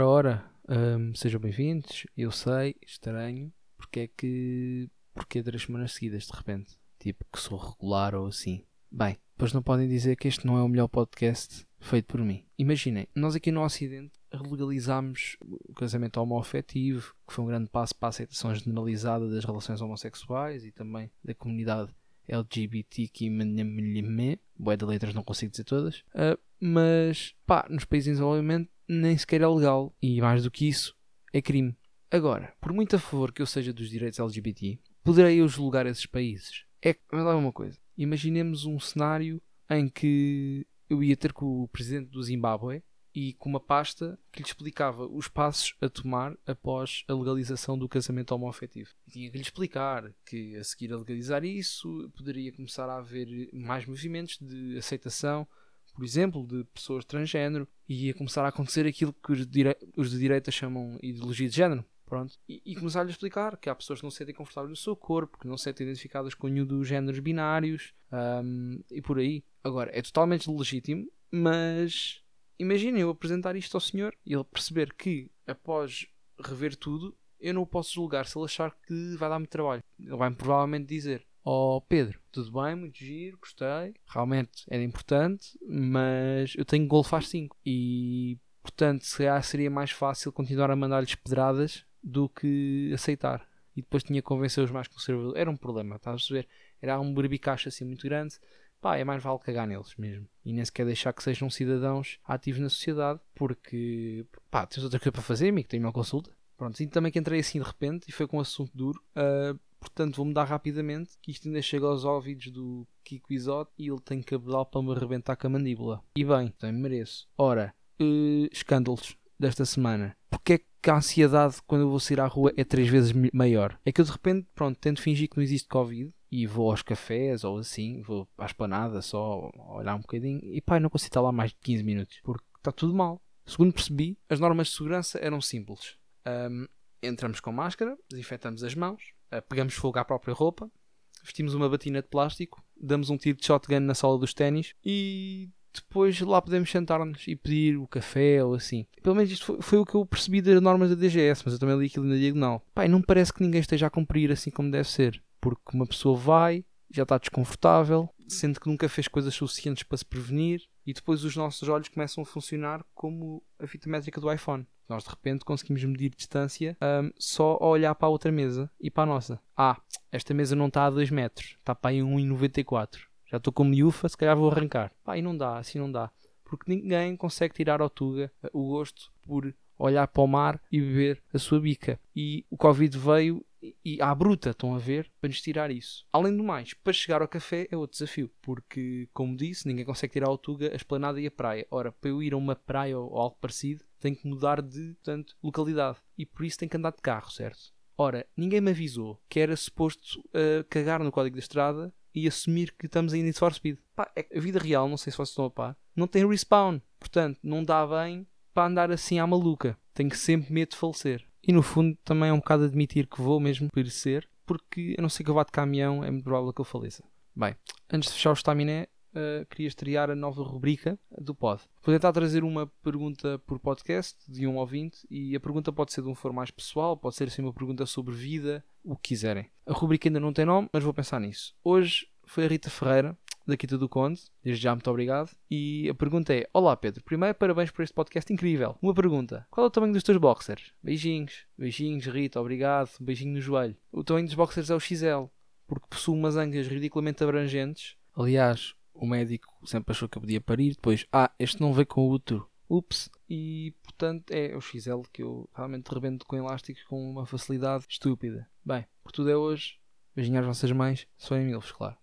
Ora, sejam bem-vindos. Eu sei, estranho, porque é 3 semanas seguidas de repente, tipo que sou regular ou assim. Bem, pois não podem dizer que este não é o melhor podcast feito por mim. Imaginem, nós aqui no Ocidente legalizámos o casamento homoafetivo, que foi um grande passo para a aceitação generalizada das relações homossexuais e também da comunidade LGBTQ, bué de letras, não consigo dizer todas, mas pá, nos países em desenvolvimento nem sequer é legal e mais do que isso, é crime. Agora, por muito a favor que eu seja dos direitos LGBT, poderei eu julgar esses países? Mas lá uma coisa, imaginemos um cenário em que eu ia ter com o presidente do Zimbábue e com uma pasta que lhe explicava os passos a tomar após a legalização do casamento homoafetivo. E tinha que lhe explicar que a seguir a legalizar isso poderia começar a haver mais movimentos de aceitação, por exemplo, de pessoas transgénero, e ia começar a acontecer aquilo que os de direita chamam ideologia de género. Pronto. E começar-lhe a explicar que há pessoas que não se sentem confortáveis no seu corpo, que não se sentem identificadas com nenhum dos géneros binários, e por aí. Agora, é totalmente legítimo, mas imaginem eu apresentar isto ao senhor e ele perceber que, após rever tudo, eu não o posso julgar se ele achar que vai dar-me trabalho. Ele vai-me provavelmente dizer: "Oh Pedro, tudo bem, muito giro, gostei, realmente era importante, mas eu tenho golfe às 5 e, portanto, se calhar seria mais fácil continuar a mandar-lhes pedradas do que aceitar." E depois tinha que convencer os mais conservadores. Era um problema, estás a perceber? Era um berbicacho assim muito grande. Pá, é mais vale cagar neles mesmo. E nem sequer deixar que sejam cidadãos ativos na sociedade, porque, pá, tens outra coisa para fazer, amigo, tenho uma consulta. Pronto, e também que entrei assim de repente e foi com um assunto duro. Portanto, vou mudar rapidamente, que isto ainda chega aos ouvidos do Kiko Izod e ele tem cabedal para me arrebentar com a mandíbula. E bem, também mereço. Ora, escândalos desta semana. Porquê é que a ansiedade quando eu vou sair à rua é 3 vezes maior? É que eu de repente, pronto, tento fingir que não existe Covid e vou aos cafés ou assim, vou à esplanada só olhar um bocadinho e pá, não consigo estar lá mais de 15 minutos porque está tudo mal. Segundo percebi, as normas de segurança eram simples. Entramos com máscara, desinfetamos as mãos, pegamos fogo à própria roupa, vestimos uma batina de plástico, damos um tiro de shotgun na sola dos ténis e depois lá podemos sentar-nos e pedir o café ou assim. Pelo menos isto foi o que eu percebi das normas da DGS, mas eu também li aquilo na diagonal. Pá, não me parece que ninguém esteja a cumprir assim como deve ser. Porque uma pessoa vai, já está desconfortável, sente que nunca fez coisas suficientes para se prevenir e depois os nossos olhos começam a funcionar como a fita métrica do iPhone. Nós de repente conseguimos medir distância só a olhar para a outra mesa e para a nossa. Ah, esta mesa não está a 2 metros, está para aí 1,94. Já estou com miúfa, se calhar vou arrancar. Pá, e não dá, assim não dá. Porque ninguém consegue tirar ao Tuga o gosto por olhar para o mar e beber a sua bica. E o Covid veio e à bruta, estão a ver, para nos tirar isso. Além do mais, para chegar ao café é outro desafio, porque, como disse, ninguém consegue tirar ao Tuga a esplanada e a praia. Ora, para eu ir a uma praia ou algo parecido, tenho que mudar de, portanto, localidade. E por isso tenho que andar de carro, certo? Ora, ninguém me avisou que era suposto cagar no código da estrada e assumir que estamos ainda em for speed. Pá, é que a vida real, não sei se vocês estão a par, não tem respawn. Portanto, não dá bem para andar assim à maluca. Tenho que sempre medo de falecer. E no fundo também é um bocado admitir que vou mesmo perecer, porque a não ser que eu vá de caminhão é muito provável que eu faleça. Bem, antes de fechar o estaminé, queria estrear a nova rubrica do pod. Vou tentar trazer uma pergunta por podcast de um ouvinte e a pergunta pode ser de um foro mais pessoal, pode ser assim uma pergunta sobre vida, o que quiserem. A rubrica ainda não tem nome, mas vou pensar nisso. Hoje foi a Rita Ferreira, da Quinta do Conde, desde já muito obrigado. E a pergunta é: olá Pedro, primeiro parabéns por este podcast incrível. Uma pergunta: qual é o tamanho dos teus boxers? Beijinhos. Beijinhos Rita, obrigado, um beijinho no joelho. O tamanho dos boxers é o XL, porque possui umas angas ridiculamente abrangentes. Aliás, o médico sempre achou que eu podia parir, depois, este não veio com o útero, ups. E portanto é o XL que eu realmente rebento com elásticos com uma facilidade estúpida. Bem, por tudo é hoje, beijinho às vossas mães, sonhem milfos, claro.